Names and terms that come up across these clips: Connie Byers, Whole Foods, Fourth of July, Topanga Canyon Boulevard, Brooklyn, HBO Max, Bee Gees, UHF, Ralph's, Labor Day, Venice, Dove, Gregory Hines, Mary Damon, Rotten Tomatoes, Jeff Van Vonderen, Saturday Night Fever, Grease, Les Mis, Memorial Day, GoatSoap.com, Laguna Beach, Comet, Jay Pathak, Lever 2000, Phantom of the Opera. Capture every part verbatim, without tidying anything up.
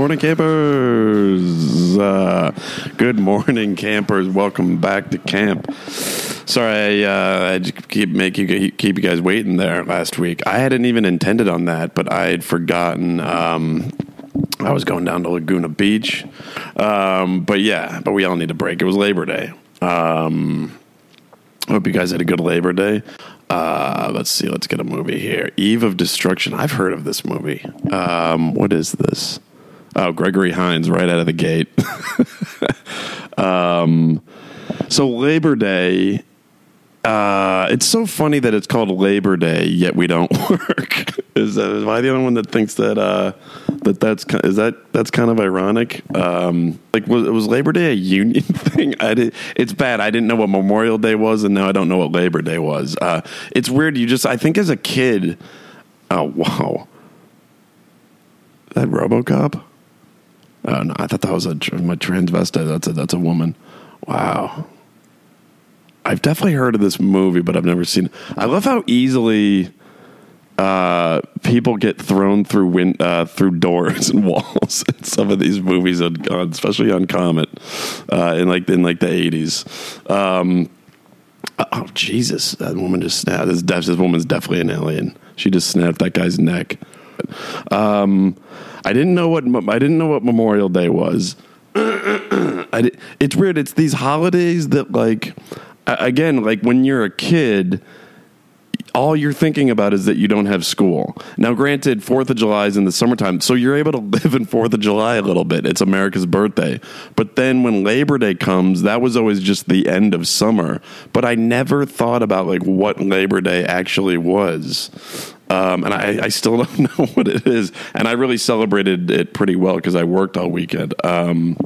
morning, campers. Uh, good morning, campers. Welcome back to camp. Sorry, I, uh, I just keep make you keep you guys waiting there. Last week, I hadn't even intended on that, but I had forgotten. Um, I was going down to Laguna Beach, um, but yeah, but we all need a break. It was Labor Day. Um, I hope you guys had a good Labor Day. Uh, let's see. Let's get a movie here. Eve of Destruction. I've heard of this movie. Um, what is this? Oh, Gregory Hines right out of the gate. um, so Labor Day. Uh, it's so funny that it's called Labor Day, yet we don't work. is that, am I the only one that thinks that, uh, that that's, is that, that's kind of ironic? Um, like was, was Labor Day a union thing? I did, it's bad. I didn't know what Memorial Day was, and now I don't know what Labor Day was. Uh, it's weird. You just, I think as a kid, oh, wow. Is that RoboCop? Oh no, I thought that was a, my transvestite. That's a, that's a woman. Wow. I've definitely heard of this movie, but I've never seen it. I love how easily uh, people get thrown through win- uh, through doors and walls in some of these movies, on, on, especially on Comet uh, in like in like the eighties. Um, oh Jesus! That woman just snapped. This, def- this woman's definitely an alien. She just snapped that guy's neck. Um, I didn't know what I didn't know what Memorial Day was. I did, it's weird. It's these holidays that like. Again, like when you're a kid, all you're thinking about is that you don't have school. Now, granted, Fourth of July is in the summertime, so you're able to live in Fourth of July a little bit. It's America's birthday. But then when Labor Day comes, that was always just the end of summer. But I never thought about like what Labor Day actually was. Um, and I, I still don't know what it is. And I really celebrated it pretty well because I worked all weekend. Um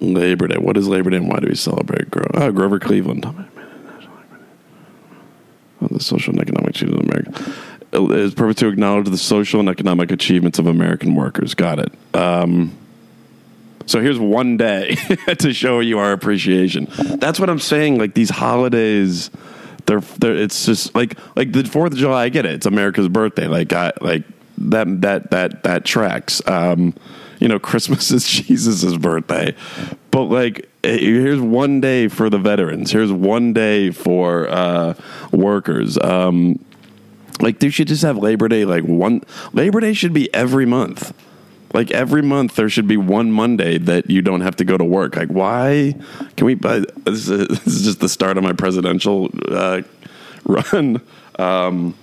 Labor Day. What is Labor Day and why do we celebrate Gro- oh, Grover Cleveland? Oh, the social and economic achievements of America. It is purpose to acknowledge the social and economic achievements of American workers. Got it. Um, so here's one day to show you our appreciation. That's what I'm saying. Like these holidays, they're, they're it's just like like the Fourth of July. I get it. It's America's birthday. Like I like that that that that tracks. Um, You know, Christmas is Jesus' birthday. But, like, here's one day for the veterans. Here's one day for uh, workers. Um, like, they should just have Labor Day, like, one... Labor Day should be every month. Like, every month there should be one Monday that you don't have to go to work. Like, why can we... buy, this is just the start of my presidential uh, run. Um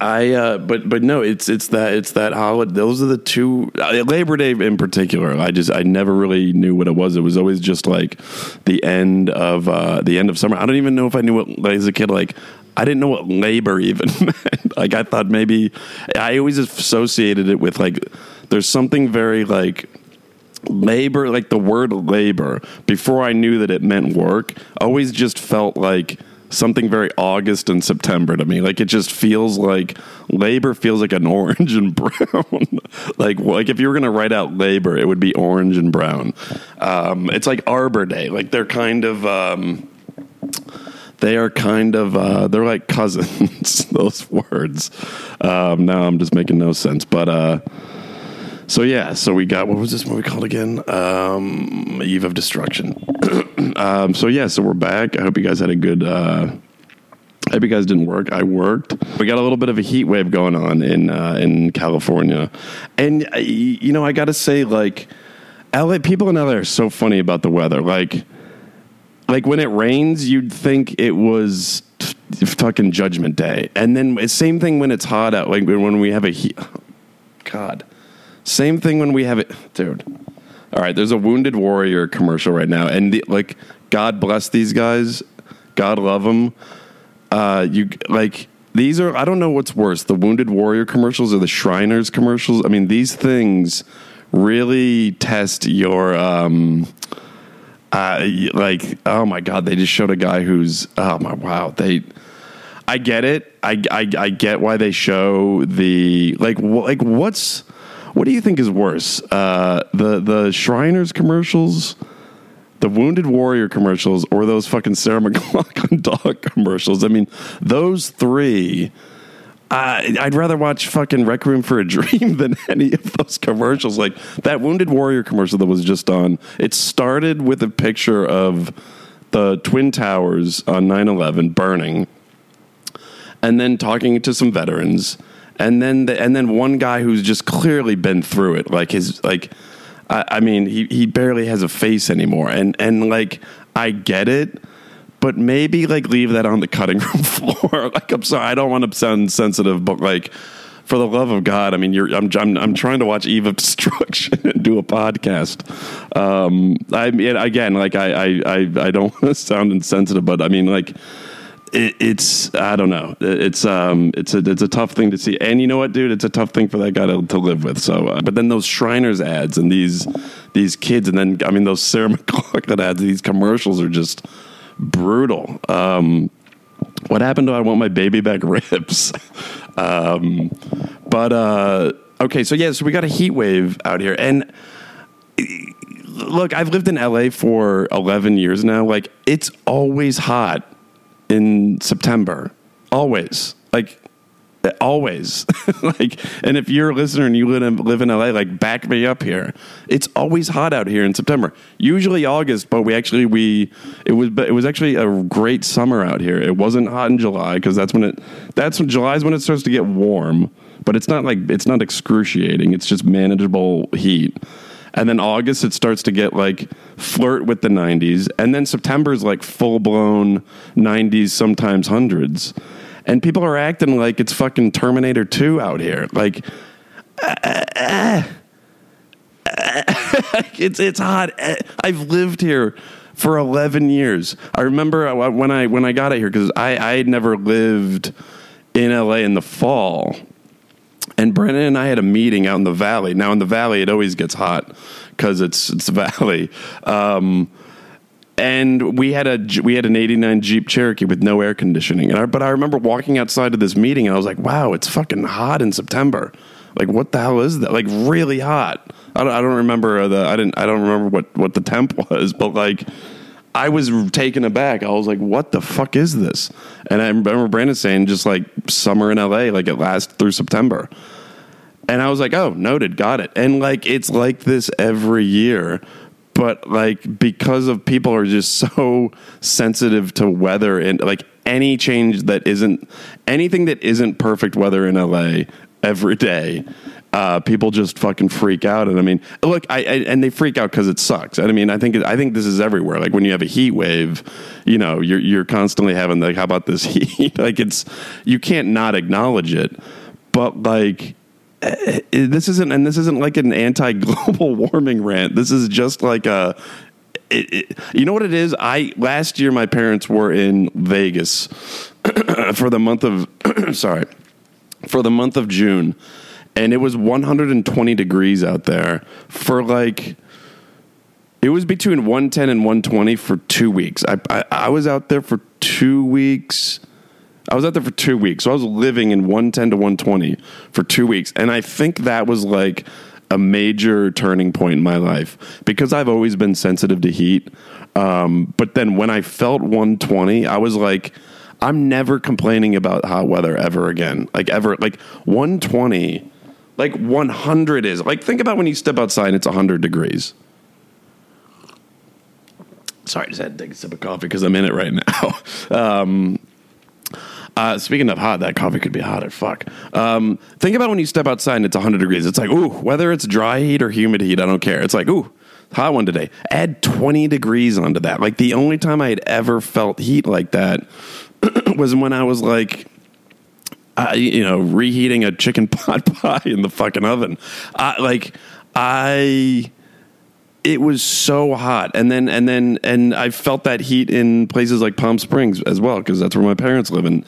I uh, but but no, it's it's that it's that holiday. Those are the two. Uh, Labor Day in particular. I just I never really knew what it was. It was always just like the end of uh, the end of summer. I don't even know if I knew what like, as a kid. Like I didn't know what labor even meant. Like I thought maybe I always associated it with like there's something very like. Labor, like the word labor. Before I knew that it meant work, always just felt like. Something very August and September to me. Like it just feels like labor feels like an orange and brown. like like if you were going to write out labor, it would be orange and brown. Um, it's like Arbor Day. Like they're kind of um, they are kind of uh, they're like cousins. Those words. Um, now I'm just making no sense. But uh, so yeah. So we got what was this movie called again? Um, Eve of Destruction. Um, so yeah, so we're back. I hope you guys had a good, uh, I hope you guys didn't work. I worked. We got a little bit of a heat wave going on in, uh, in California. And I, you know, I got to say like L A, people in L A are so funny about the weather. Like, like when it rains, you'd think it was t- fucking Judgment Day. And then same thing when it's hot out, like when we have a heat, oh, God, same thing when we have it, dude. All right, there's a Wounded Warrior commercial right now, and the, like, God bless these guys, God love them. Uh, you like these are I don't know what's worse, the Wounded Warrior commercials or the Shriners commercials. I mean, these things really test your um, uh, like. Oh my God, they just showed a guy who's oh my wow they. I get it. I I, I get why they show the like wh- like what's. What do you think is worse, uh, the the Shriners commercials, the Wounded Warrior commercials, or those fucking Sarah McLachlan dog commercials? I mean, those three I, I'd rather watch fucking Rec Room for a Dream than any of those commercials. Like that Wounded Warrior commercial that was just on. It started with a picture of the Twin Towers on nine eleven burning, and then talking to some veterans, and then the, and then one guy who's just clearly been through it. Like his like, I, I mean, he he barely has a face anymore. And and like I get it. But maybe, like, leave that on the cutting room floor. Like, I'm sorry, I don't want to sound insensitive, but, like, for the love of God, I mean, you're, I'm, I'm, I'm trying to watch Eve of Destruction and do a podcast. Um, I mean, again, like, I, I, I, I don't want to sound insensitive, but I mean, like, it, it's, I don't know, it's, um, it's a, it's a tough thing to see, and you know what, dude, it's a tough thing for that guy to, to live with. So, uh, but then those Shriners ads and these, these kids, and then I mean, those Sarah McLachlan ads, these commercials are just brutal. Um, what happened to I Want My Baby Back Ribs? um, but, uh, okay, so yeah, so we got a heat wave out here. And look, I've lived in L A for eleven years now. Like, it's always hot in September. Always. Like, always. Like, and if you're a listener and you live in L A, like, back me up here. It's always hot out here in September, usually August, but we actually we it was but it was actually a great summer out here. It wasn't hot in July, because that's when it that's when July is when it starts to get warm, but it's not like it's not excruciating. It's just manageable heat. And then August, it starts to get, like, flirt with the nineties, and then September is like full blown nineties, sometimes hundreds. And people are acting like it's fucking Terminator two out here. Like, uh, uh, uh, it's it's hot. I've lived here for eleven years. I remember when I when I got out here, because I, I had never lived in L A in the fall. And Brennan and I had a meeting out in the valley. Now, in the valley, it always gets hot because it's it's the valley. Um And we had a we had an eighty-nine Jeep Cherokee with no air conditioning. And I, but I remember walking outside of this meeting, and I was like, "Wow, it's fucking hot in September. Like, what the hell is that? Like, really hot." I don't, I don't remember the I didn't I don't remember what, what the temp was, but like, I was taken aback. I was like, "What the fuck is this?" And I remember Brandon saying, "Just like summer in L A, like it lasts through September." And I was like, "Oh, noted, got it." And like, it's like this every year. But, like, because of people are just so sensitive to weather, and, like, any change that isn't, anything that isn't perfect weather in L A every day, uh, people just fucking freak out. And, I mean, look, I, I and they freak out because it sucks. And, I mean, I think I think this is everywhere. Like, when you have a heat wave, you know, you're, you're constantly having, like, how about this heat? Like, it's, you can't not acknowledge it. But, like... This isn't, and this isn't like an anti-global warming rant. This is just like a, it, it, you know what it is? I last year my parents were in Vegas for the month of, sorry, for the month of June, and it was one hundred twenty degrees out there for like. It was between one ten and one twenty for two weeks. I I, I was out there for two weeks. I was out there for two weeks, so I was living in one ten to one twenty for two weeks, and I think that was like a major turning point in my life, because I've always been sensitive to heat, um, but then when I felt one twenty, I was like, I'm never complaining about hot weather ever again, like ever, like one twenty, like one hundred is, like think about when you step outside and it's one hundred degrees. Sorry, I just had to take a sip of coffee because I'm in it right now. Um... Uh, speaking of hot, that coffee could be hotter. Fuck. Um, think about when you step outside and it's one hundred degrees. It's like, ooh, whether it's dry heat or humid heat, I don't care. It's like, ooh, hot one today. Add twenty degrees onto that. Like, the only time I had ever felt heat like that was when I was like, uh, you know, reheating a chicken pot pie in the fucking oven. Uh, like, I... It was so hot, and then and then and I felt that heat in places like Palm Springs as well, because that's where my parents live. And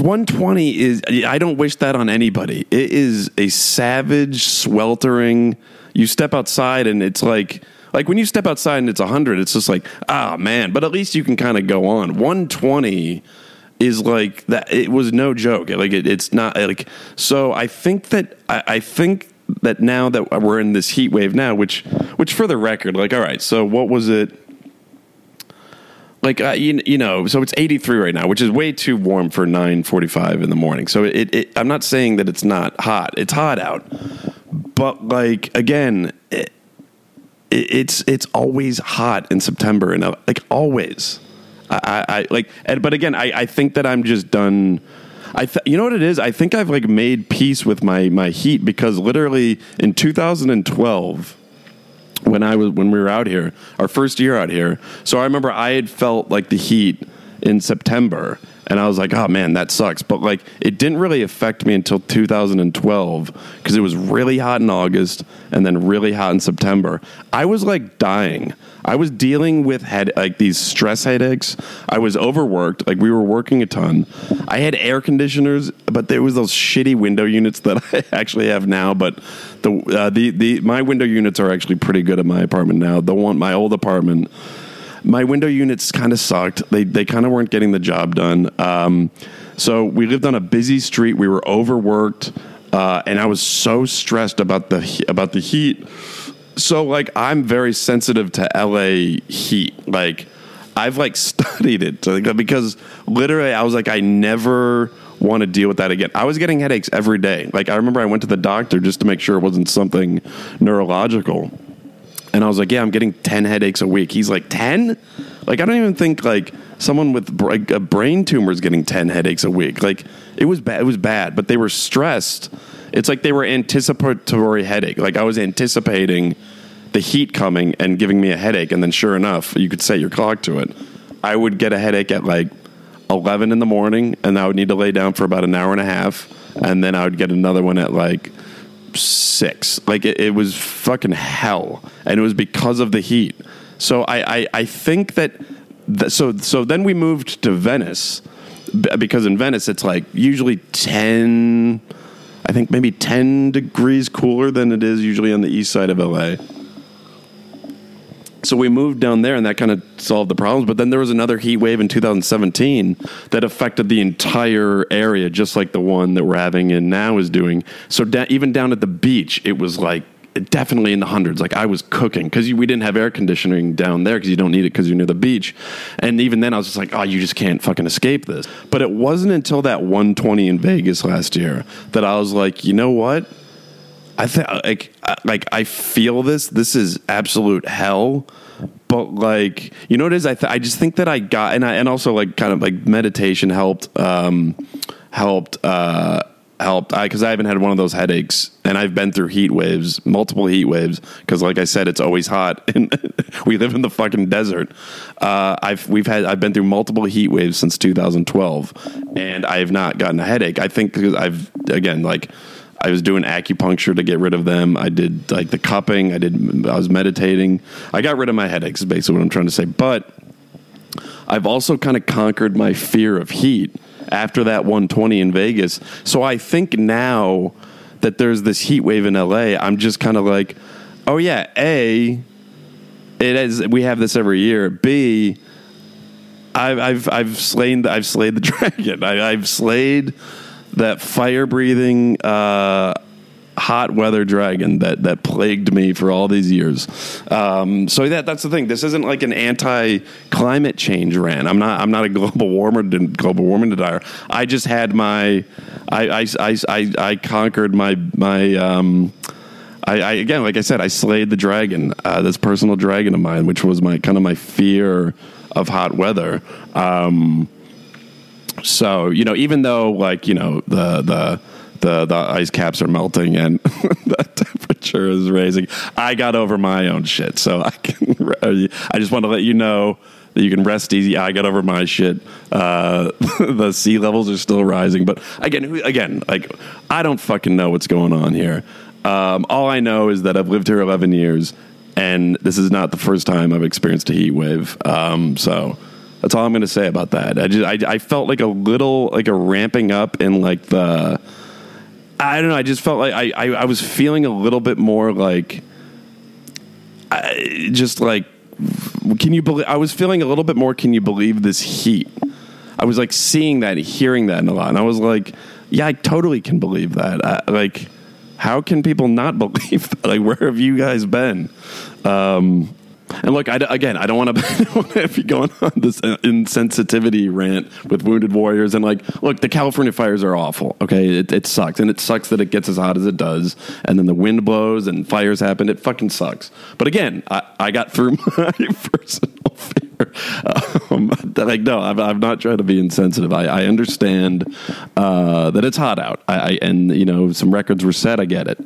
one twenty is, I don't wish that on anybody. It is a savage, sweltering. You step outside and it's like like when you step outside and it's one hundred, it's just like, ah, man. But at least you can kind of go on. one twenty is like that. It was no joke. Like it, it's not like so. I think that I, I think. That now that we're in this heat wave now, which, which for the record, like, all right, so what was it? Like, uh, you, you know, so it's eighty-three right now, which is way too warm for nine forty-five in the morning. So it, it, I'm not saying that it's not hot. It's hot out. But, like, again, it, it, it's it's always hot in September. And, like, always. I, I, I like, and, but, again, I, I think that I'm just done... I th- you know what it is? I think I've, like, made peace with my, my heat, because literally in two thousand twelve... When I was when we were out here, our first year out here, so I remember I had felt like the heat in September, and I was like, "Oh man, that sucks." But like, it didn't really affect me until two thousand twelve, because it was really hot in August and then really hot in September. I was like dying. I was dealing with head like these stress headaches. I was overworked. Like, we were working a ton. I had air conditioners, but there was those shitty window units that I actually have now. But the uh, the the my window units are actually pretty good at my apartment now. The one my old apartment, my window units kind of sucked. They they kind of weren't getting the job done. Um, so we lived on a busy street. We were overworked, uh, and I was so stressed about the about the heat. So, like, I'm very sensitive to L A heat. Like, I've, like, studied it. Because, literally, I was like, I never want to deal with that again. I was getting headaches every day. Like, I remember I went to the doctor just to make sure it wasn't something neurological. And I was like, yeah, I'm getting ten headaches a week. He's like, ten? Like, I don't even think, like, someone with like, a brain tumor is getting ten headaches a week. Like, it was bad. It was bad. But they were stressed. It's like they were anticipatory headache. Like, I was anticipating the heat coming and giving me a headache. And then sure enough, you could set your clock to it. I would get a headache at like eleven in the morning, and I would need to lay down for about an hour and a half. And then I would get another one at like six. Like, it, it was fucking hell. And it was because of the heat. So I, I, I think that, th- so, so then we moved to Venice, because in Venice, it's like usually ten... I think maybe ten degrees cooler than it is usually on the east side of L A. So we moved down there, and that kind of solved the problems. But then there was another heat wave in two thousand seventeen that affected the entire area, just like the one that we're having in now is doing. So da- even down at the beach, it was like definitely in the hundreds. Like, I was cooking, because we didn't have air conditioning down there, because you don't need it, because you're near the beach. And even then I was just like, oh, you just can't fucking escape this. But it wasn't until that one twenty in Vegas last year that I was like, you know what, I think like I, like I feel this this is absolute hell. But like, you know what it is, I, th- I just think that I got and I and also like kind of like meditation helped um helped uh helped because I, I haven't had one of those headaches, and I've been through heat waves, multiple heat waves, because like I said, it's always hot and we live in the fucking desert. uh I've we've had I've been through multiple heat waves since two thousand twelve, and I have not gotten a headache. I think because I've again like I was doing acupuncture to get rid of them. I did like the cupping. I did I was meditating. I got rid of my headaches is basically what I'm trying to say. But I've also kind of conquered my fear of heat after that one twenty in Vegas. So I think now that there's this heat wave in L A, I'm just kind of like, oh yeah, A, it is, we have this every year. B, I've I've I've slain the, I've slayed the dragon. I, I've slayed that fire breathing uh, hot weather dragon that that plagued me for all these years. Um, so that that's the thing. This isn't like an anti climate change rant. I'm not I'm not a global warmer global warming denier. I just had my I I I I, I conquered my my um I, I again like I said I slayed the dragon, uh, this personal dragon of mine, which was my kind of my fear of hot weather. Um, so you know, even though like you know the the. The, the ice caps are melting and the temperature is raising, I got over my own shit. So I can, I just want to let you know that you can rest easy. I got over my shit. Uh, the sea levels are still rising, but again, again, like I don't fucking know what's going on here. Um, all I know is that I've lived here eleven years, and this is not the first time I've experienced a heat wave. Um, so that's all I'm going to say about that. I just, I, I felt like a little, like a ramping up in like the, I don't know. I just felt like I, I, I was feeling a little bit more like, I, just like, can you believe? I was feeling a little bit more. Can you believe this heat? I was like seeing that, hearing that in a lot, and I was like, yeah, I totally can believe that. I, like, how can people not believe that? Like, where have you guys been? Um, And look, I, again, I don't want to be going on this insensitivity rant with Wounded Warriors. And like, look, the California fires are awful. Okay, it, it sucks, and it sucks that it gets as hot as it does, and then the wind blows and fires happen. It fucking sucks. But again, I, I got through my personal fear. Um, like, no, I'm, I'm not trying to be insensitive. I, I understand uh, that it's hot out, I, I and you know, some records were set. I get it.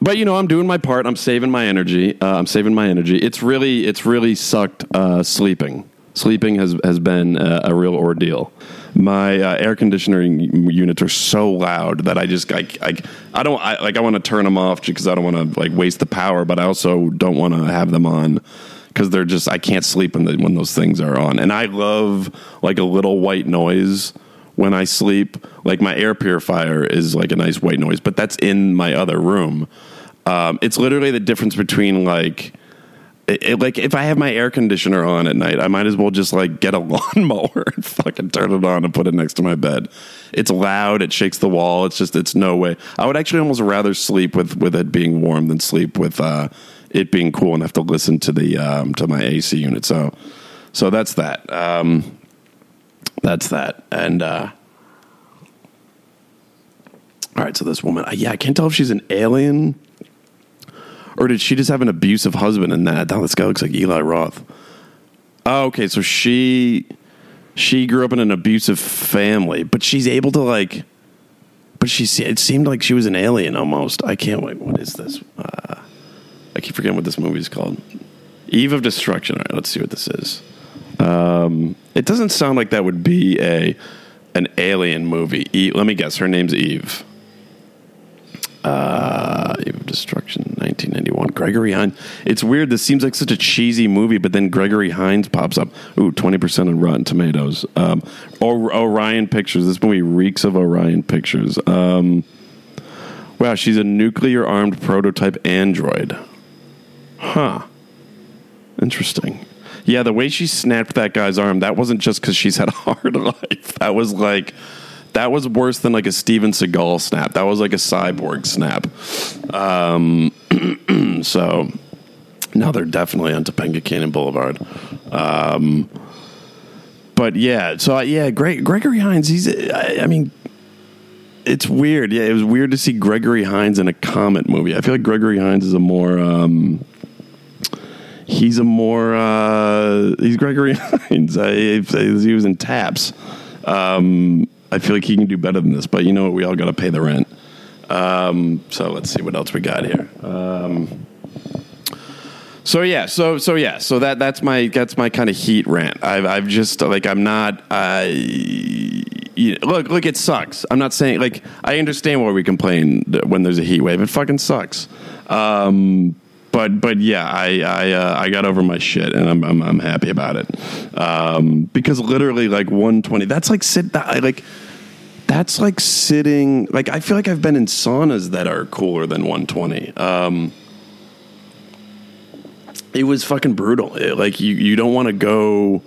But, you know, I'm doing my part. I'm saving my energy. Uh, I'm saving my energy. It's really it's really sucked uh, sleeping. Sleeping has, has been a, a real ordeal. My uh, air conditioning units are so loud that I just I, I, I don't I, like I want to turn them off because I don't want to like waste the power. But I also don't want to have them on because they're just I can't sleep when, the, when those things are on. And I love like a little white noise. When I sleep, like my air purifier is like a nice white noise, but that's in my other room. Um, it's literally the difference between like, it, it, like if I have my air conditioner on at night, I might as well just like get a lawnmower and fucking turn it on and put it next to my bed. It's loud. It shakes the wall. It's just, it's no way. I would actually almost rather sleep with, with it being warm than sleep with uh, it being cool enough to listen to the, um, to my A C unit. So, so that's that. Um, That's that. And, uh, all right. So this woman, I, yeah, I can't tell if she's an alien or did she just have an abusive husband and that? Oh, this guy looks like Eli Roth. Oh, okay. So she, she grew up in an abusive family, but she's able to like, but she, it seemed like she was an alien almost. I can't wait. What is this? Uh, I keep forgetting what this movie is called. Eve of Destruction. All right, let's see what this is. Um, it doesn't sound like that would be a an alien movie. E- Let me guess. Her name's Eve. Uh, Eve of Destruction, nineteen ninety-one. Gregory Hines. It's weird. This seems like such a cheesy movie, but then Gregory Hines pops up. Ooh, twenty percent on Rotten Tomatoes. Um, or- Orion Pictures. This movie reeks of Orion Pictures. Um, wow, she's a nuclear-armed prototype android. Huh. Interesting. Yeah, the way she snapped that guy's arm, that wasn't just because she's had a hard life. That was like, that was worse than like a Steven Seagal snap. That was like a cyborg snap. Um, so, now they're definitely on Topanga Canyon Boulevard. Um, but yeah, so yeah, Greg, Gregory Hines, he's, I, I mean, it's weird. Yeah, it was weird to see Gregory Hines in a Comet movie. I feel like Gregory Hines is a more... Um, He's a more, uh, he's Gregory Hines. I, he was in Taps. Um, I feel like he can do better than this, but you know what? We all got to pay the rent. Um, so let's see what else we got here. Um, so yeah, so, so yeah, so that, that's my, that's my kind of heat rant. I've, I've just like, I'm not, uh, you know, look, look, it sucks. I'm not saying like, I understand why we complain when there's a heat wave. It fucking sucks. Um, But but yeah, I I, uh, I got over my shit and I'm I'm, I'm happy about it um, because literally like one twenty. That's like sit that like that's like sitting like I feel like I've been in saunas that are cooler than one twenty. Um, it was fucking brutal. It, like you, you don't want to go.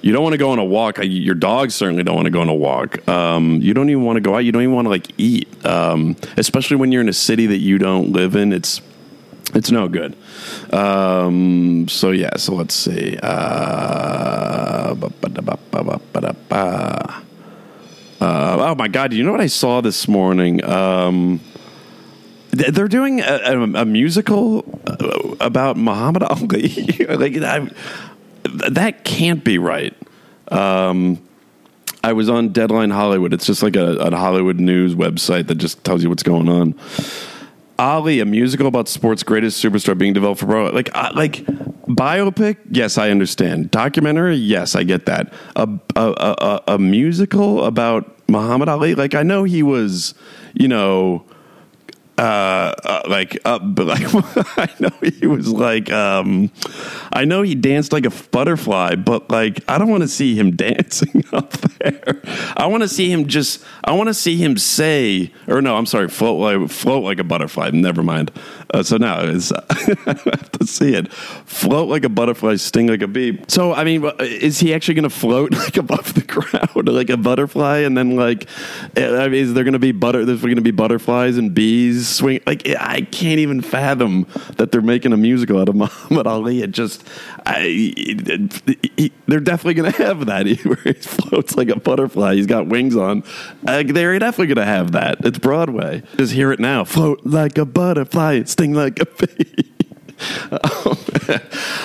You don't want to go on a walk. Your dogs certainly don't want to go on a walk. Um, you don't even want to go out. You don't even want to like eat, um, especially when you're in a city that you don't live in. It's It's no good. Um, so, yeah. So, let's see. Uh, uh, oh, my God. Do you know what I saw this morning? Um, they're doing a, a, a musical about Muhammad Ali. like I, That can't be right. Um, I was on Deadline Hollywood. It's just like a, a Hollywood news website that just tells you what's going on. Ali, a musical about sports greatest superstar being developed for Broadway. Like, uh, like biopic, yes, I understand. Documentary, yes, I get that. A, a, a, a musical about Muhammad Ali, like, I know he was, you know, uh, uh, like, up, but like, I know he was like, um, I know he danced like a butterfly, but like, I don't want to see him dancing up there. I want to see him just, I want to see him say, or no, I'm sorry, float like, float like a butterfly. Never mind. Uh, so now it's, I have to see it. Float like a butterfly, sting like a bee. So, I mean, is he actually going to float like above the crowd, like a butterfly? And then like, is there going to be butter, there's going to be butterflies and bees swing. Like, I can't even fathom that they're making a musical out of Muhammad Ali. It just, I, it, it, they're definitely going to have that. Where he floats like a butterfly. He's got wings on. Uh, they're definitely going to have that. It's Broadway. Just hear it now. Float like a butterfly, sting like a bee. Um,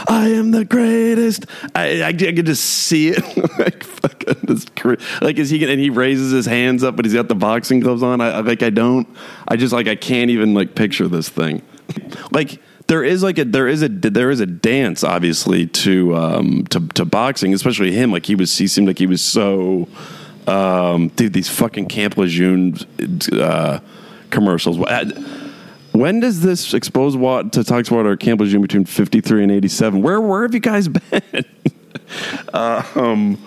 I am the greatest. I, I, I could just see it. Like, fucking this. Like, is he gonna, and he raises his hands up, but he's got the boxing gloves on. I, I like, I don't, I just like, I can't even like picture this thing. Like, there is like a, there is a, there is a dance obviously to, um, to, to boxing, especially him. Like he was, he seemed like he was so, um, dude, these fucking Camp Lejeune, uh, commercials. I, When does this expose water to talks water at Camp Lejeune between fifty-three and eighty-seven? Where where have you guys been? uh, um,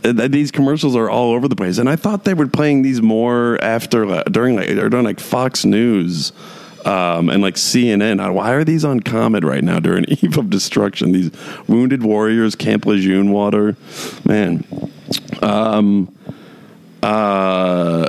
these commercials are all over the place, and I thought they were playing these more after during like or during like Fox News um, and like C N N. Why are these on Comet right now during Eve of Destruction? These Wounded Warriors, Camp Lejeune water, man. Um. Uh.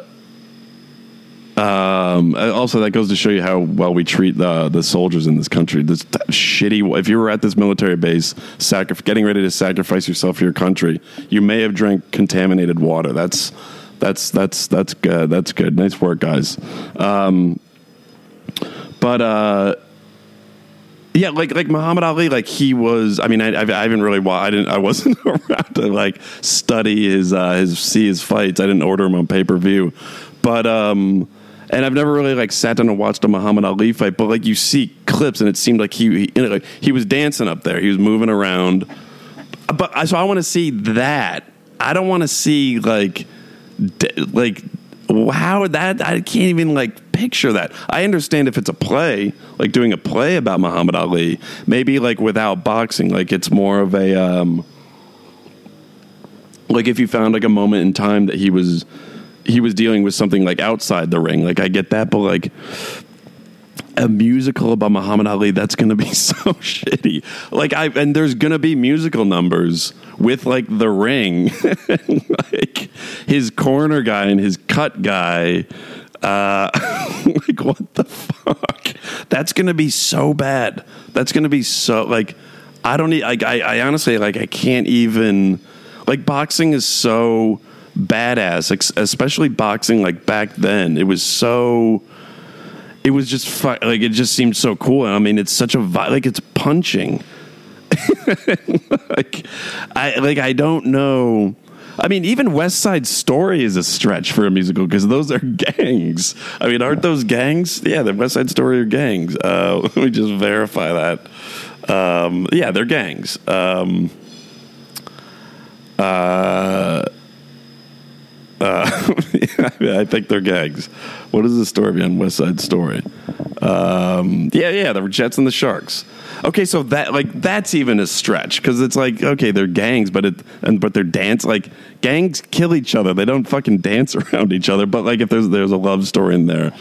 Um, also, that goes to show you how well we treat the the soldiers in this country. This shitty. If you were at this military base, sacrif- getting ready to sacrifice yourself for your country, you may have drank contaminated water. That's that's that's that's good. That's good. Nice work, guys. Um, but uh, yeah, like like Muhammad Ali, like he was. I mean, I I haven't really. I didn't. I wasn't around to like study his uh, his see his fights. I didn't order him on pay per view, but um. And I've never really like sat down and watched a Muhammad Ali fight, but like you see clips, and it seemed like he he, like, he was dancing up there, he was moving around. But I so I want to see that. I don't want to see like d- like how that I can't even like picture that. I understand if it's a play, like doing a play about Muhammad Ali, maybe like without boxing, like it's more of a um, like if you found like a moment in time that he was. He was dealing with something like outside the ring. Like I get that, but like a musical about Muhammad Ali, that's going to be so shitty. Like I, and there's going to be musical numbers with like the ring, and, like his corner guy and his cut guy. Uh, like what the fuck? That's going to be so bad. That's going to be so like, I don't need, like, I, I honestly, like I can't even like boxing is so badass, especially boxing. Like back then, it was so, it was just fi- like it just seemed so cool. I mean, it's such a vi- like it's punching. like I like I don't know. I mean, even West Side Story is a stretch for a musical because those are gangs. I mean, aren't those gangs? Yeah, the West Side Story are gangs. Uh, let me just verify that. Um, yeah, they're gangs. Um, uh. Uh, I think they're gags. What is the story behind West Side Story? Um, yeah, yeah, the Jets and the Sharks. Okay, so that like that's even a stretch because it's like okay, they're gangs, but it and but they're dance like gangs kill each other. They don't fucking dance around each other. But like if there's there's a love story in there,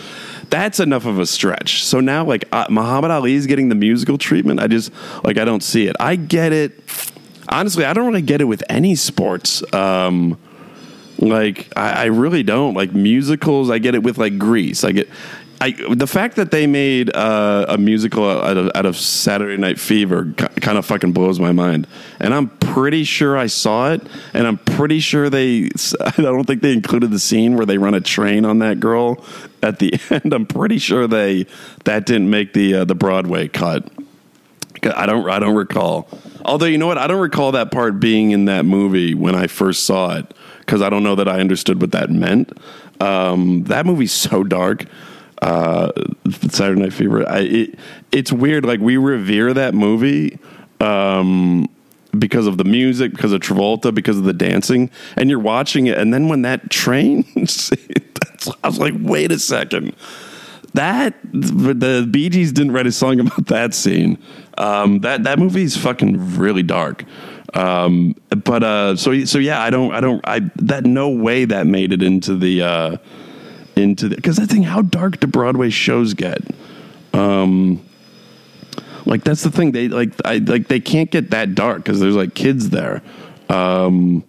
that's enough of a stretch. So now like uh, Muhammad Ali is getting the musical treatment. I just like I don't see it. I get it. Honestly, I don't really get it with any sports. Um, Like I, I really don't like musicals. I get it with like Grease. I get I the fact that they made uh, a musical out of, out of Saturday Night Fever c- kind of fucking blows my mind. And I'm pretty sure I saw it. And I'm pretty sure they. I don't think they included the scene where they run a train on that girl at the end. I'm pretty sure they that didn't make the uh, the Broadway cut. I don't I don't recall. Although you know what, I don't recall that part being in that movie when I first saw it. Because I don't know that I understood what that meant. Um, that movie's so dark. Uh, Saturday Night Fever. I, it, it's weird. Like we revere that movie um, because of the music, because of Travolta, because of the dancing. And you're watching it. And then when that train, that's, I was like, wait a second. That the Bee Gees didn't write a song about that scene. Um, that that movie's fucking really dark. Um, but, uh, so, so yeah, I don't, I don't, I, that no way that made it into the, uh, into the, cause that thing, how dark do Broadway shows get? Um, like that's the thing they like, I like, they can't get that dark cause there's like kids there. Um,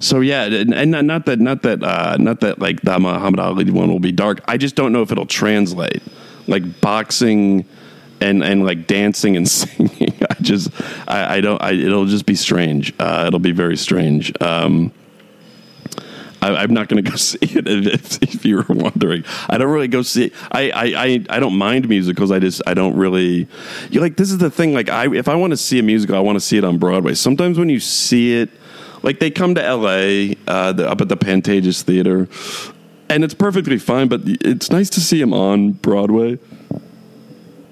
so yeah. And, and not, not that, not that, uh, not that like the Muhammad Ali one will be dark. I just don't know if it'll translate. like boxing and, and like dancing and singing. I just, I, I don't, I, it'll just be strange. Uh, it'll be very strange. Um, I, I'm not going to go see it if, if you were wondering. I don't really go see it. I, I, I, I don't mind musicals. I just, I don't really, you like, this is the thing. Like I, if I want to see a musical, I want to see it on Broadway. Sometimes when you see it, like they come to L A, uh, the, up at the Pantages Theater, and it's perfectly fine, but it's nice to see him on Broadway.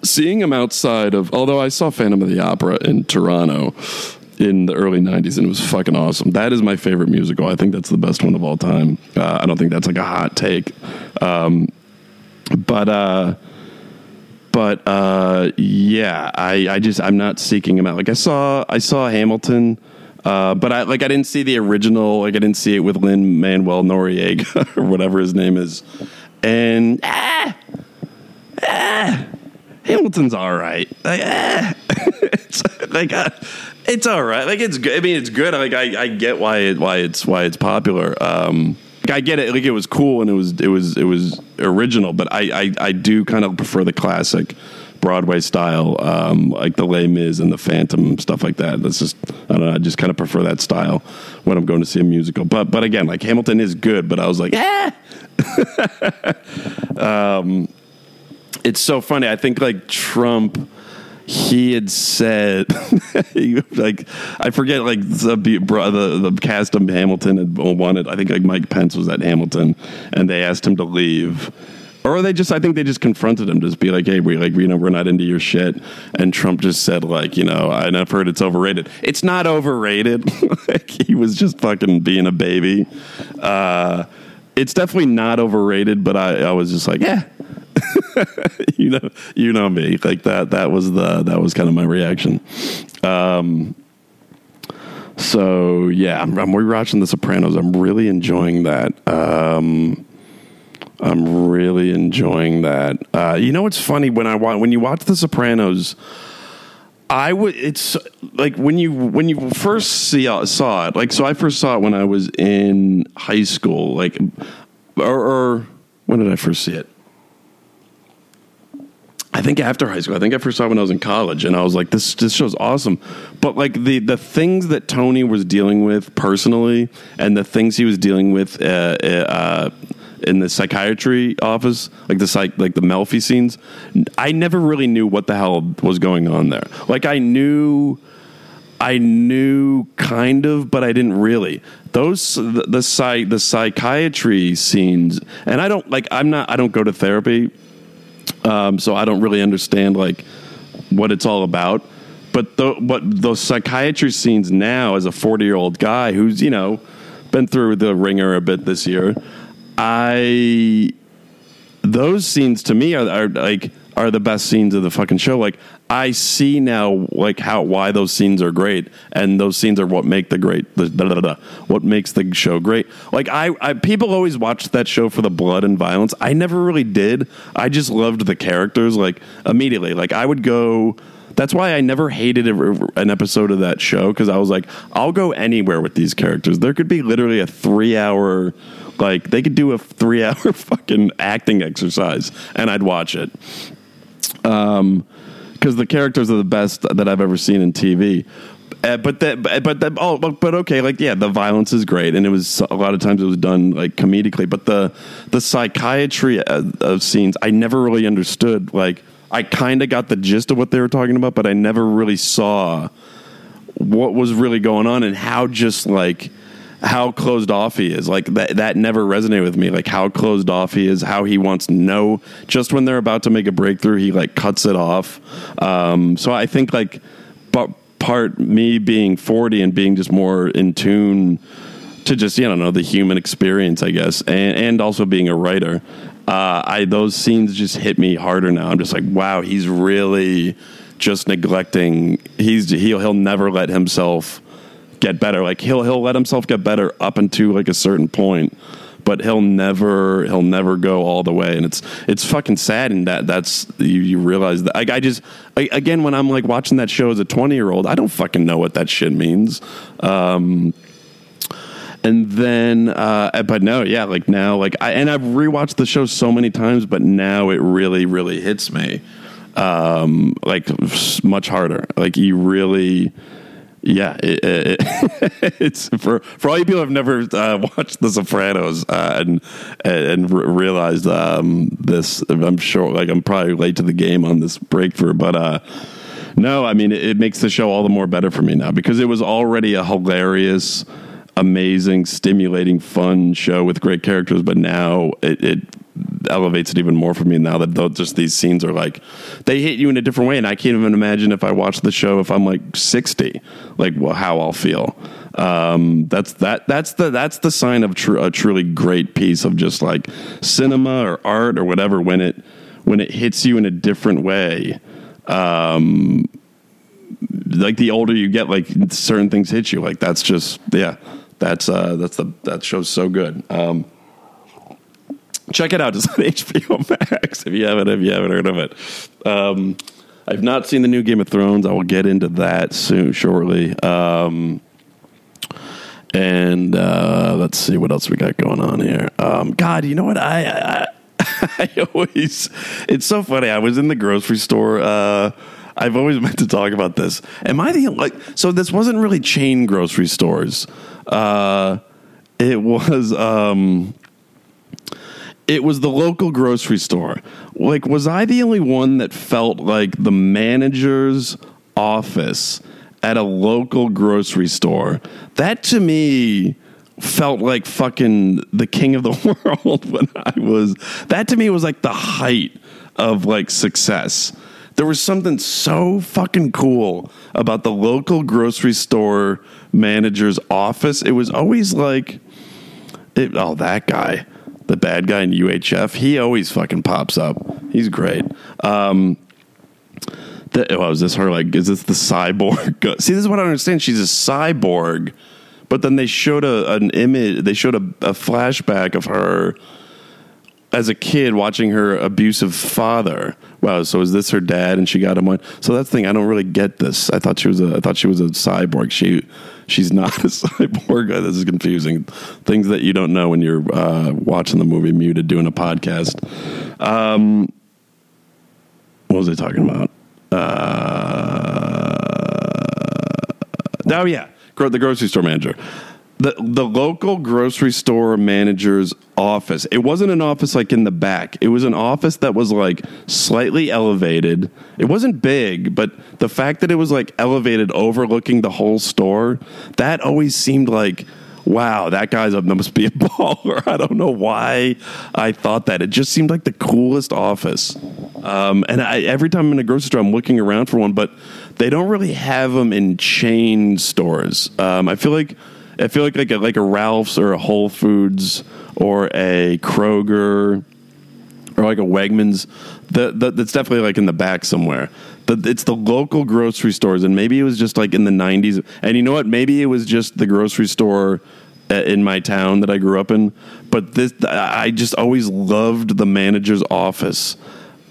Seeing him outside of, although I saw Phantom of the Opera in Toronto in the early nineties, and it was fucking awesome. That is my favorite musical. I think that's the best one of all time. Uh, I don't think that's like a hot take. Um, but, uh, but, uh, yeah, I, I just, I'm not seeking him out. Like I saw, I saw Hamilton, Uh, but I like I didn't see the original. Like I didn't see it with Lin-Manuel Noriega or whatever his name is. And ah, ah, Hamilton's all right. Like, ah, it's like uh, it's all right. Like it's good. I mean, it's good. Like I, I get why it why it's why it's popular. Um, like I get it. Like it was cool and it was it was it was original. But I I, I do kind of prefer the classic Broadway style, um, like the Les Mis and the Phantom, stuff like that. That's just, I don't know, I just kind of prefer that style when I'm going to see a musical. But but again, like Hamilton is good, but I was like, ah! um, it's so funny. I think like Trump, he had said, like, I forget, like, the, the, the cast of Hamilton had wanted, I think like Mike Pence was at Hamilton, and they asked him to leave. Or they just, I think they just confronted him, just be like, hey, we like, you know, we're not into your shit. And Trump just said, like, you know, and I've heard it's overrated. It's not overrated. Like, he was just fucking being a baby. Uh, it's definitely not overrated, but I, I was just like, yeah, you know, you know me like that. That was the, that was kind of my reaction. Um, so yeah, I'm, I'm rewatching The Sopranos. I'm really enjoying that. Um, I'm really enjoying that. Uh, you know, it's funny when I watch, when you watch The Sopranos, I would, it's like when you, when you first see, saw it, like, so I first saw it when I was in high school, like, or, or when did I first see it? I think after high school, I think I first saw it when I was in college, and I was like, this, this show's awesome. But like the, the things that Tony was dealing with personally and the things he was dealing with, uh, uh, in the psychiatry office, like the psych, like the Melfi scenes, I never really knew what the hell was going on there. Like I knew, I knew kind of, but I didn't really. Those, the, the psych, the psychiatry scenes. And I don't like, I'm not, I don't go to therapy. Um, so I don't really understand like what it's all about, but the, but those psychiatry scenes now as a forty year old guy who's, you know, been through the ringer a bit this year, I, those scenes to me are, are like, are the best scenes of the fucking show. Like I see now, like how, why those scenes are great. And those scenes are what make the great, the, da, da, da, what makes the show great. Like I, I, people always watched that show for the blood and violence. I never really did. I just loved the characters. Like immediately, like I would go, that's why I never hated a, an episode of that show. Cause I was like, I'll go anywhere with these characters. There could be literally a three hour, like they could do a three hour fucking acting exercise and I'd watch it. Um, cause the characters are the best that I've ever seen in T V. Uh, but that, but that, oh, but, but okay. Like, yeah, the violence is great. And it was a lot of times it was done like comedically, but the, the psychiatry of, of scenes, I never really understood. Like I kind of got the gist of what they were talking about, but I never really saw what was really going on and how just like, how closed off he is. Like that, that never resonated with me. Like how closed off he is, how he wants to know just when they're about to make a breakthrough, he like cuts it off. Um, so I think like, but part me being forty and being just more in tune to just, you know, the human experience, I guess. And, and also being a writer, uh, I, those scenes just hit me harder now. I'm just like, wow, he's really just neglecting. He's, he'll, he'll never let himself get better. Like he'll he'll let himself get better up into like a certain point, but he'll never he'll never go all the way. And it's it's fucking sad. And that that's you, you realize that. Like I just I, again when I'm like watching that show as a twenty year old, I don't fucking know what that shit means. Um, And then, uh, but no, yeah, like now, like I, and I've rewatched the show so many times, but now it really, really hits me, um, like much harder. Like you really, yeah, it, it, it's for, for all you people who've never uh, watched The Sopranos uh, and, and realized um, this, I'm sure, like I'm probably late to the game on this breakthrough, but, uh, no, I mean, it, it makes the show all the more better for me now because it was already a hilarious, amazing, stimulating, fun show with great characters, but now it, it elevates it even more for me now that though just these scenes are like, they hit you in a different way, and I can't even imagine if I watch the show if I'm like sixty, like well, how I'll feel. Um, that's that. That's the that's the sign of tr- a truly great piece of just like cinema or art or whatever when it when it hits you in a different way. Um, like the older you get, like certain things hit you. Like that's just yeah. That's uh, that's the that show's so good. Um, check it out. It's on H B O Max if you haven't if you haven't heard of it. Um, I've not seen the new Game of Thrones. I will get into that soon, shortly. Um, and uh, let's see what else we got going on here. Um, God, you know what I. I, I I always, it's so funny. I was in the grocery store. Uh, I've always meant to talk about this. Am I the, like, so this wasn't really chain grocery stores. Uh, it was, um, it was the local grocery store. Like, was I the only one that felt like the manager's office at a local grocery store? That to me felt like fucking the king of the world when I was, that to me was like the height of like success. There was something so fucking cool about the local grocery store manager's office. It was always like, it, oh, that guy, the bad guy in U H F, he always fucking pops up. He's great. Um, the, oh, is this her? Like, is this the cyborg? See, this is what I understand. She's a cyborg. But then they showed a, an image, they showed a, a flashback of her as a kid watching her abusive father. Wow, so is this her dad and she got him one? So that's the thing, I don't really get this. I thought she was a, I thought she was a cyborg. She, she's not a cyborg. This is confusing. Things that you don't know when you're uh, watching the movie muted, doing a podcast. Um, what was I talking about? Uh, oh, yeah. The grocery store manager, the the local grocery store manager's office. It wasn't an office like in the back. It was an office that was like slightly elevated. It wasn't big, but the fact that it was like elevated, overlooking the whole store, that always seemed like, wow, that guy's up. That must be a baller. I don't know why I thought that. It just seemed like the coolest office. Um, and I, every time I'm in a grocery store, I'm looking around for one, but they don't really have them in chain stores. Um, I feel like I feel like like a, like a Ralph's or a Whole Foods or a Kroger or like a Wegmans. The, the, that's definitely like in the back somewhere. The, it's the local grocery stores, and maybe it was just like in the nineties. And you know what? Maybe it was just the grocery store in my town that I grew up in. But this, I just always loved the manager's office.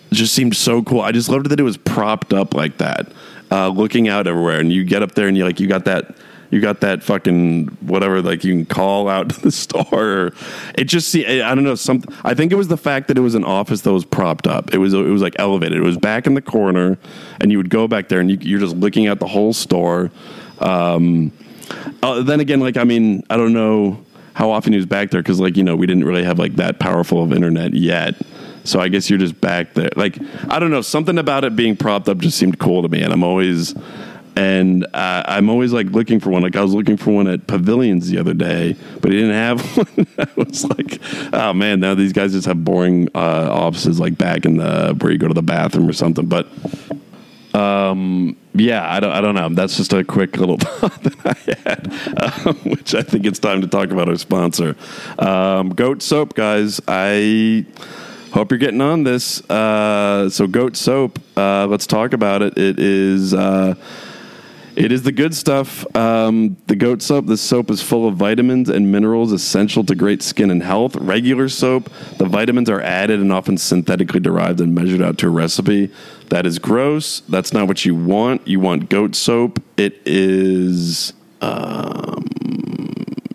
It just seemed so cool. I just loved that it was propped up like that, uh, looking out everywhere. And you get up there, and you like you got that, you got that fucking whatever. Like you can call out to the store. It just see. I don't know. Something. I think it was the fact that it was an office that was propped up. It was. It was like elevated. It was back in the corner, and you would go back there, and you, you're just looking at the whole store. Um, uh, then again, like I mean, I don't know how often he was back there because, like you know, we didn't really have like that powerful of internet yet. So I guess you're just back there. Like, I don't know. Something about it being propped up just seemed cool to me. And I'm always, and uh, I'm always like looking for one. Like I was looking for one at Pavilions the other day, but he didn't have one. I was like, oh man, now these guys just have boring uh, offices like back in the, where you go to the bathroom or something. But um, yeah, I don't, I don't know. That's just a quick little thought that I had, um, which I think it's time to talk about our sponsor. Um, Goat Soap, guys. I... Hope you're getting on this. Uh, so Goat Soap, uh, let's talk about it. It is uh, it is the good stuff. Um, the Goat Soap, this soap is full of vitamins and minerals essential to great skin and health. Regular soap, the vitamins are added and often synthetically derived and measured out to a recipe. That is gross. That's not what you want. You want Goat Soap. It is... Um,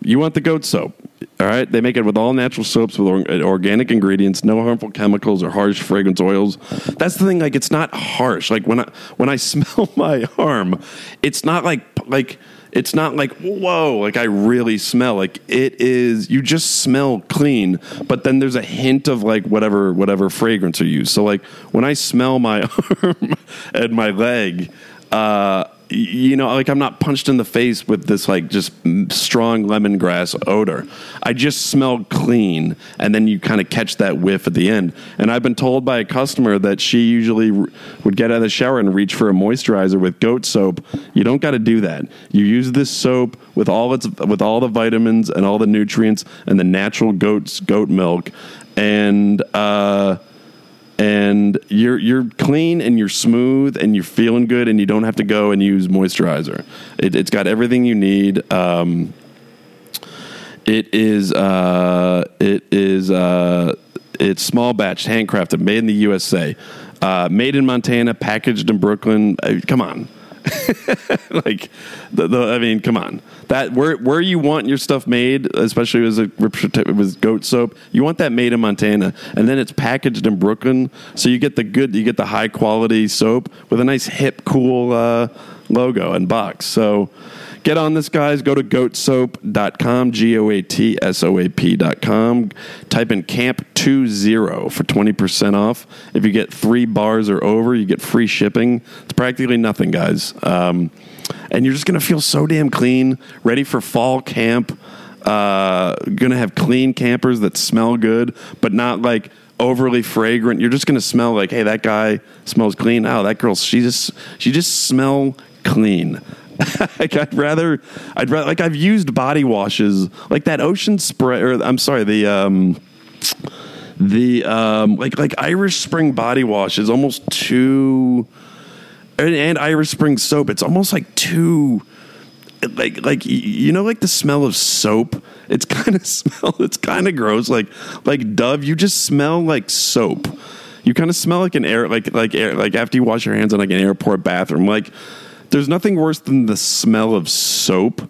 You want the goat soap. All right. They make it with all natural soaps with organic ingredients, no harmful chemicals or harsh fragrance oils. That's the thing. Like, it's not harsh. Like when I, when I smell my arm, it's not like, like, it's not like, whoa, like I really smell. Like it is, you just smell clean, but then there's a hint of like whatever, whatever fragrance you use. So like when I smell my arm and my leg, uh, you know, like I'm not punched in the face with this like just strong lemongrass odor. I just smell clean, and then you kind of catch that whiff at the end. And I've been told by a customer that she usually r- would get out of the shower and reach for a moisturizer with goat soap. You don't got to do that. You use this soap with all its with all the vitamins and all the nutrients and the natural goat's goat milk, and uh And you're you're clean and you're smooth and you're feeling good, and you don't have to go and use moisturizer. It, it's got everything you need. Um, it is uh, it is uh, it's small batch, handcrafted, made in the U S A, uh, made in Montana, packaged in Brooklyn. I mean, come on, like the, the I mean, come on. That where where you want your stuff made, especially with it was goat soap, you want that made in Montana, and then it's packaged in Brooklyn, so you get the good, you get the high quality soap with a nice hip, cool uh, logo and box. So get on this, guys. Go to goat soap dot com, G O A T S O A P dot com. Type in camp twenty for twenty percent off. If you get three bars or over, you get free shipping. It's practically nothing, guys. Um, and you're just going to feel so damn clean, ready for fall camp. Uh, going to have clean campers that smell good, but not like overly fragrant. You're just going to smell like, hey, that guy smells clean. Oh, that girl, she just, she just smell clean. Like I'd rather, I'd rather, like I've used body washes, like that Ocean Spray, or I'm sorry, the, um, the, um, like, like Irish Spring body wash is almost too, and, and Irish Spring soap, it's almost like too, like, like, you know, like the smell of soap, it's kind of smell, it's kind of gross. Like, like Dove, you just smell like soap. You kind of smell like an air, like, like air, like after you wash your hands in like an airport bathroom, like. There's nothing worse than the smell of soap.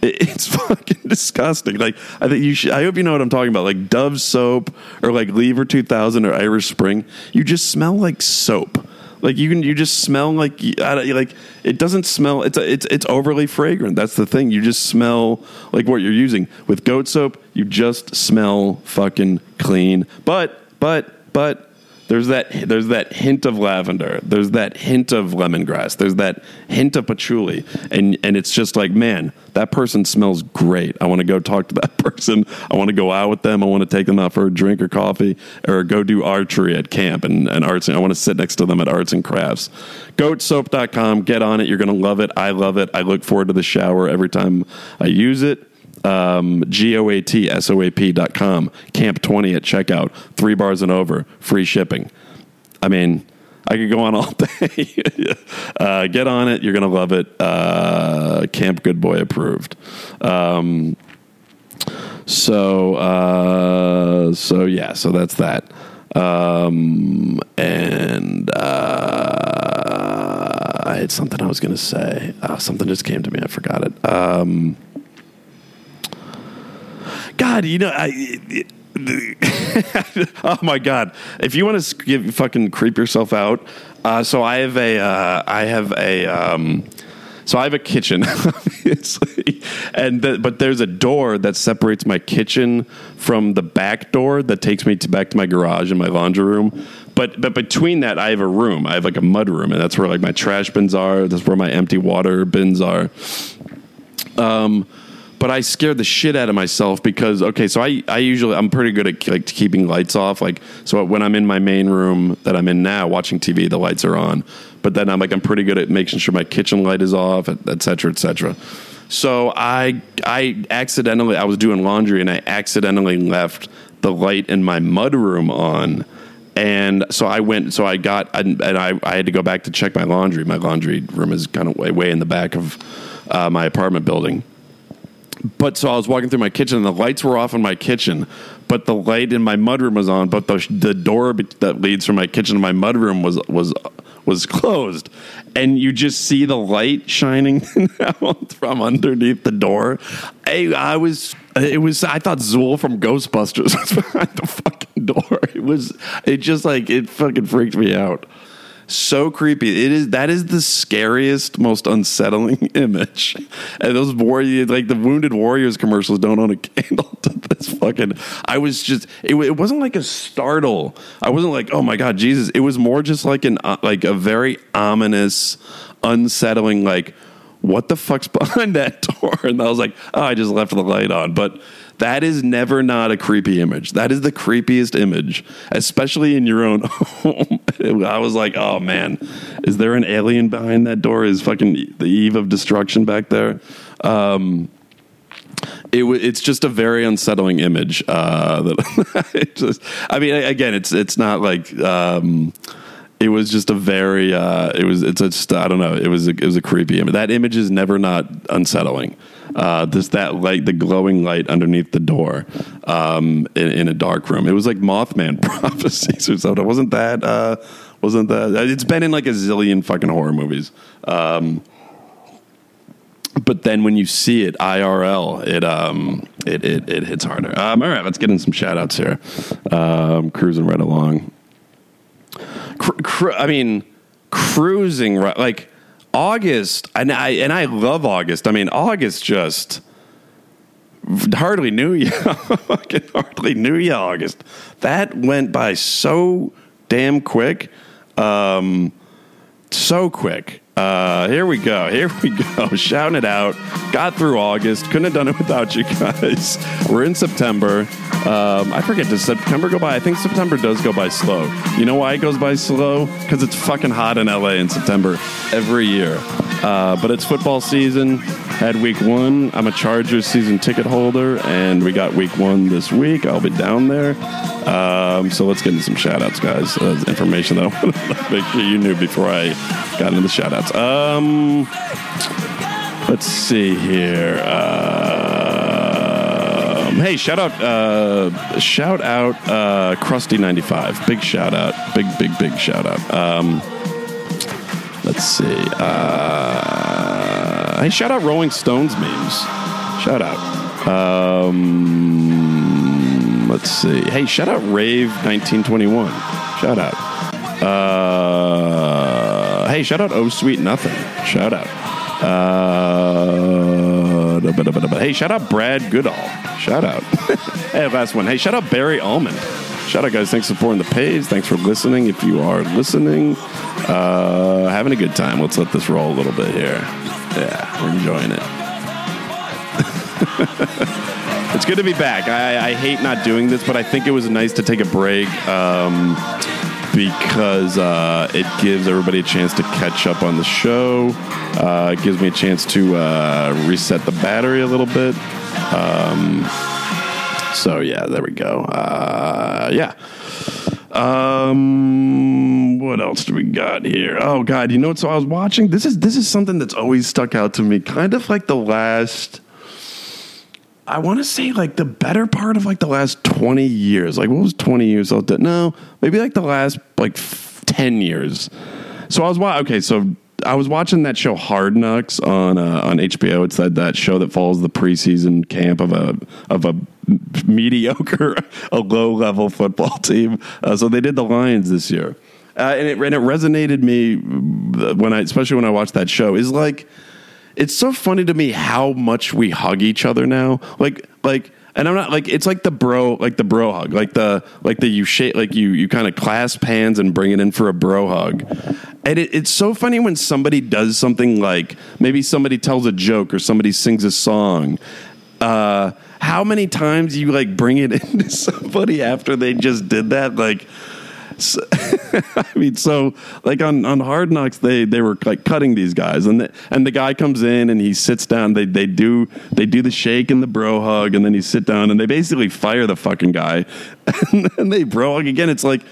It's fucking disgusting. Like I think you should. I hope you know what I'm talking about. Like Dove soap or like Lever two thousand or Irish Spring. You just smell like soap. Like you can. You just smell like like it doesn't smell. It's a, it's it's overly fragrant. That's the thing. You just smell like what you're using. With goat soap, you just smell fucking clean. But but but. There's that there's that hint of lavender. There's that hint of lemongrass. There's that hint of patchouli. And and it's just like, man, that person smells great. I want to go talk to that person. I want to go out with them. I want to take them out for a drink or coffee or go do archery at camp and, and arts. And I want to sit next to them at arts and crafts. goat soap dot com. Get on it. You're going to love it. I love it. I look forward to the shower every time I use it. Um, G O A T S O A P dot com, camp twenty at checkout, three bars and over, free shipping. I mean, I could go on all day. uh, get on it. You're going to love it. Uh, Camp Good Boy approved. Um, so, uh, so yeah, so that's that. Um, and, uh, I had something I was going to say. Uh, something just came to me. I forgot it. Um, God, you know, I, oh my God! If you want to give, fucking creep yourself out, uh, so I have a, uh, I have a, um, so I have a kitchen, obviously, and the, but there's a door that separates my kitchen from the back door that takes me to back to my garage and my laundry room. But but between that, I have a room. I have like a mud room, and that's where like my trash bins are. That's where my empty water bins are. Um. But I scared the shit out of myself because, okay, so I, I usually, I'm pretty good at like keeping lights off. Like, so when I'm in my main room that I'm in now watching T V, the lights are on. But then I'm like, I'm pretty good at making sure my kitchen light is off, et cetera, et cetera. So I, I accidentally, I was doing laundry and I accidentally left the light in my mud room on. And so I went, so I got, and I, I had to go back to check my laundry. My laundry room is kind of way, way in the back of uh, my apartment building. But so I was walking through my kitchen and the lights were off in my kitchen, but the light in my mudroom was on, but the, the door that leads from my kitchen to my mudroom was, was, was closed. And you just see the light shining now from underneath the door. Hey, I was, it was, I thought Zool from Ghostbusters was behind the fucking door. It was, it just like, it fucking freaked me out. So creepy. It is, that is the scariest, most unsettling image. And those warriors, like the Wounded Warriors commercials, don't own a candle to this fucking, I was just, it, it wasn't like a startle. I wasn't like, oh my God, Jesus. It was more just like an, like a very ominous, unsettling, like, what the fuck's behind that door? And I was like, oh, I just left the light on. But that is never not a creepy image. That is the creepiest image, especially in your own home. I was like, oh, man, is there an alien behind that door? Is fucking the Eve of Destruction back there? Um, it w- it's just a very unsettling image. Uh, that it just, I mean, again, it's it's not like... Um, It was just a very, uh, it was, it's just, I don't know. It was, a, it was a creepy image. That image is never not unsettling. Uh, this, that light, the glowing light underneath the door, um, in, in a dark room. It was like Mothman prophecies or something. It wasn't that, uh, wasn't that, it's been in like a zillion fucking horror movies. Um, but then when you see it I R L, it, um, it, it, it hits harder. Um, all right, let's get in some shout outs here. Um, cruising right along. Cru- cru- I mean, cruising right, like August, and I and I love August. I mean, August just hardly knew you, fucking hardly knew you. August, that went by so damn quick, um, so quick. Uh, here we go, here we go. Shouting it out. Got through August. Couldn't have done it without you guys. We're in September. Um, I forget, does September go by? I think September does go by slow. You know why it goes by slow? Because it's fucking hot in L A in September every year. Uh, but it's football season. Had week one. I'm a Chargers season ticket holder, and we got week one this week. I'll be down there. Um, so let's get into some shout-outs, guys. That's information that I want to make sure you knew before I got into the shout-outs. Um, let's see here. Uh, hey, shout-out, uh, shout-out uh, Krusty ninety-five. Big shout-out. Big, big, big shout-out. Um, let's see. Uh, hey, shout-out Rolling Stones memes. Shout-out. Um... Let's see. Hey, shout out Rave nineteen twenty-one. Shout out. Uh, hey, shout out Oh Sweet Nothing. Shout out. Uh, da, ba, da, ba, da, ba. Hey, shout out Brad Goodall. Shout out. Hey, last one. Hey, shout out Barry Almond. Shout out, guys. Thanks for supporting the page. Thanks for listening. If you are listening, uh, having a good time. Let's let this roll a little bit here. Yeah, we're enjoying it. It's good to be back. I, I hate not doing this, but I think it was nice to take a break um, because uh, it gives everybody a chance to catch up on the show. Uh, it gives me a chance to uh, reset the battery a little bit. Um, so, yeah, there we go. Uh, yeah. Um, what else do we got here? Oh, God, you know what? So I was watching. This is, this is something that's always stuck out to me, kind of like the last... I want to say like the better part of like the last twenty years. Like what was twenty years? I'll do, no, maybe like the last like ten years. So I was watching. Okay. So I was watching that show Hard Knocks on, uh, on H B O. It's that, that show that follows the preseason camp of a, of a mediocre, a low level football team. Uh, so they did the Lions this year. Uh, and it, and it resonated me when I, especially when I watched that show is like, it's so funny to me how much we hug each other now. Like, like, and I'm not like, it's like the bro, like the bro hug, like the, like the, you shake, like you, you kind of clasp hands and bring it in for a bro hug. And it, it's so funny when somebody does something like maybe somebody tells a joke or somebody sings a song, uh, how many times you like bring it into somebody after they just did that? Like, So, I mean, so like on, on Hard Knocks, they, they were like cutting these guys, and the, and the guy comes in and he sits down. They they do they do the shake and the bro hug, and then he sit down and they basically fire the fucking guy, and then they bro hug again. It's like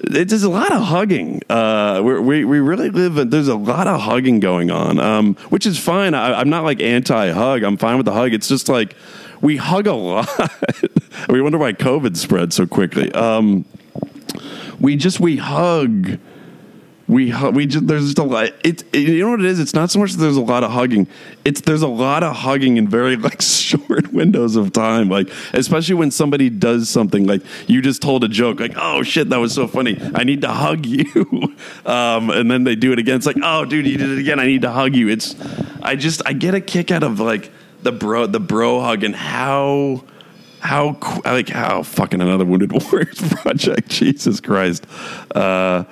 it's just a lot of hugging. Uh, we're, we we really live. There's a lot of hugging going on, um, which is fine. I, I'm not like anti hug. I'm fine with the hug. It's just like we hug a lot. We wonder why COVID spread so quickly. Um, We just, we hug We we just there's just a lot. It, it you know what it is. It's not so much that there's a lot of hugging. It's there's a lot of hugging in very like short windows of time. Like especially when somebody does something like you just told a joke. Like oh shit, that was so funny. I need to hug you. um, and then they do it again. It's like oh dude, you did it again. I need to hug you. It's I just I get a kick out of like the bro the bro hug and how. How like how fucking another Wounded Warriors project? Jesus Christ! Uh,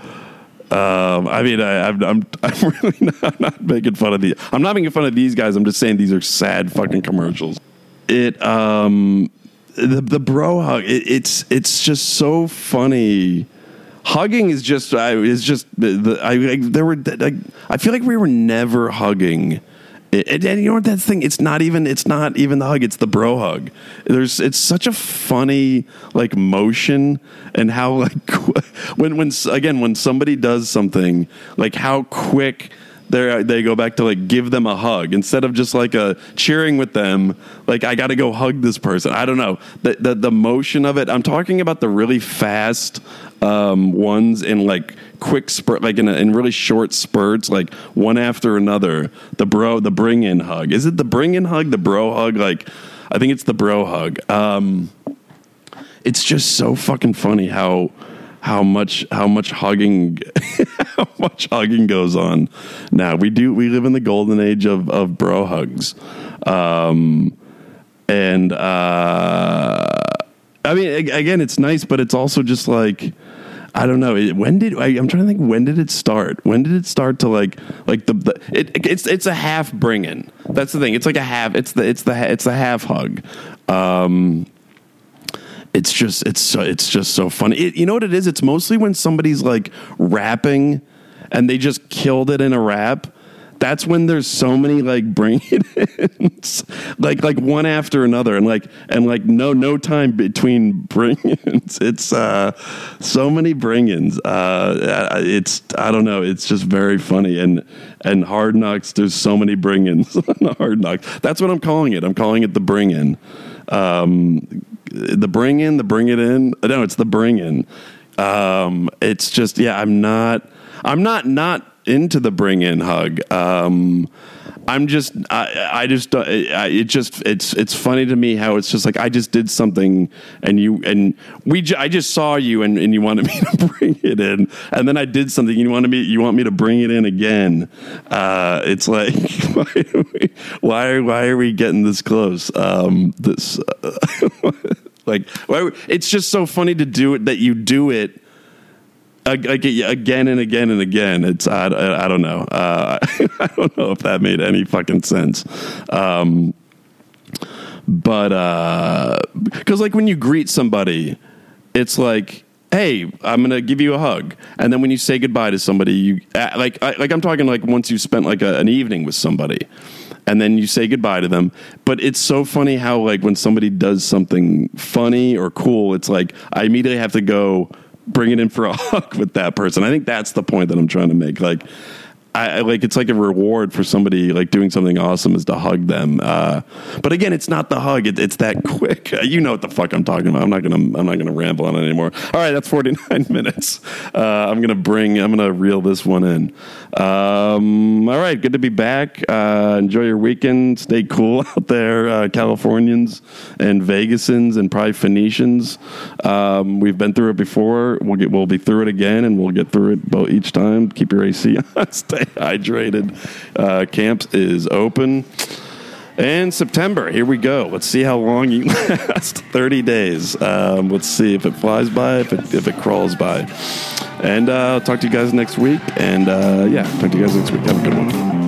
um, I mean, I, I'm I'm I'm really not, I'm not making fun of these. I'm not making fun of these guys. I'm just saying these are sad fucking commercials. It um the the bro hug. It, it's it's just so funny. Hugging is just I is just the, the I like, there were like I feel like we were never hugging. And, and you know what that thing? It's not even. It's not even the hug. It's the bro hug. There's. It's such a funny like motion and how like when when again when somebody does something like how quick they they go back to like give them a hug instead of just like a cheering with them like I got to go hug this person. I don't know the, the the motion of it. I'm talking about the really fast um, ones in like. Quick spurt, like in, a, in really short spurts, like one after another. The bro, the bring in hug. Is it the bring in hug? The bro hug? Like, I think it's the bro hug. Um, it's just so fucking funny how how much how much hugging how much hugging goes on now. We do we live in the golden age of of bro hugs, um, and uh, I mean again, it's nice, but it's also just like. I don't know. When did I, I'm trying to think? When did it start? When did it start to like like the, the it, it's it's a half bring in. That's the thing. It's like a half. It's the it's the it's a half hug. Um, it's just it's so, it's just so funny. It, you know what it is? It's mostly when somebody's like rapping and they just killed it in a rap. That's when there's so many like bring it ins, like like one after another, and like and like no no time between bring ins. It's uh, so many bring ins. Uh, it's I don't know. It's just very funny and and Hard Knocks. There's so many bring ins on Hard Knocks. That's what I'm calling it. I'm calling it the bring in, um, the bring in, the bring it in. No, it's the bring in. Um, it's just yeah. I'm not. I'm not not. into the bring in hug. Um, I'm just, I, I just, I, it just, it's, it's funny to me how it's just like, I just did something and you, and we, j- I just saw you and, and you wanted me to bring it in. And then I did something and you wanted me, you want me to bring it in again. Uh, it's like, why are we, why are, why are we getting this close? Um, this, uh, like, why, it's just so funny to do it that you do it. Again and again and again. It's I, I don't know. Uh, I don't know if that made any fucking sense. Um, but uh, because like when you greet somebody, it's like, hey, I'm gonna give you a hug, and then when you say goodbye to somebody, you like I, like I'm talking like once you spent like a, an evening with somebody, and then you say goodbye to them. But it's so funny how like when somebody does something funny or cool, it's like I immediately have to go. Bring it in for a hug with that person. I think that's the point that I'm trying to make. Like, I, I like it's like a reward for somebody like doing something awesome is to hug them. Uh, but again, it's not the hug. It, it's that quick. Uh, you know what the fuck I'm talking about. I'm not gonna. I'm not gonna ramble on it anymore. All right, that's forty-nine minutes. Uh, I'm gonna bring. I'm gonna reel this one in. Um, all right, good to be back. Uh, enjoy your weekend. Stay cool out there, uh, Californians and Vegasans and probably Phoenicians. Um, we've been through it before. We'll get. We'll be through it again, and we'll get through it both each time. Keep your A C on. Stay hydrated. Uh, camps is open. And September, here we go. Let's see how long you last. thirty days. Um, let's see if it flies by, if it, if it crawls by. And uh, I'll talk to you guys next week. And uh, yeah, talk to you guys next week. Have a good one.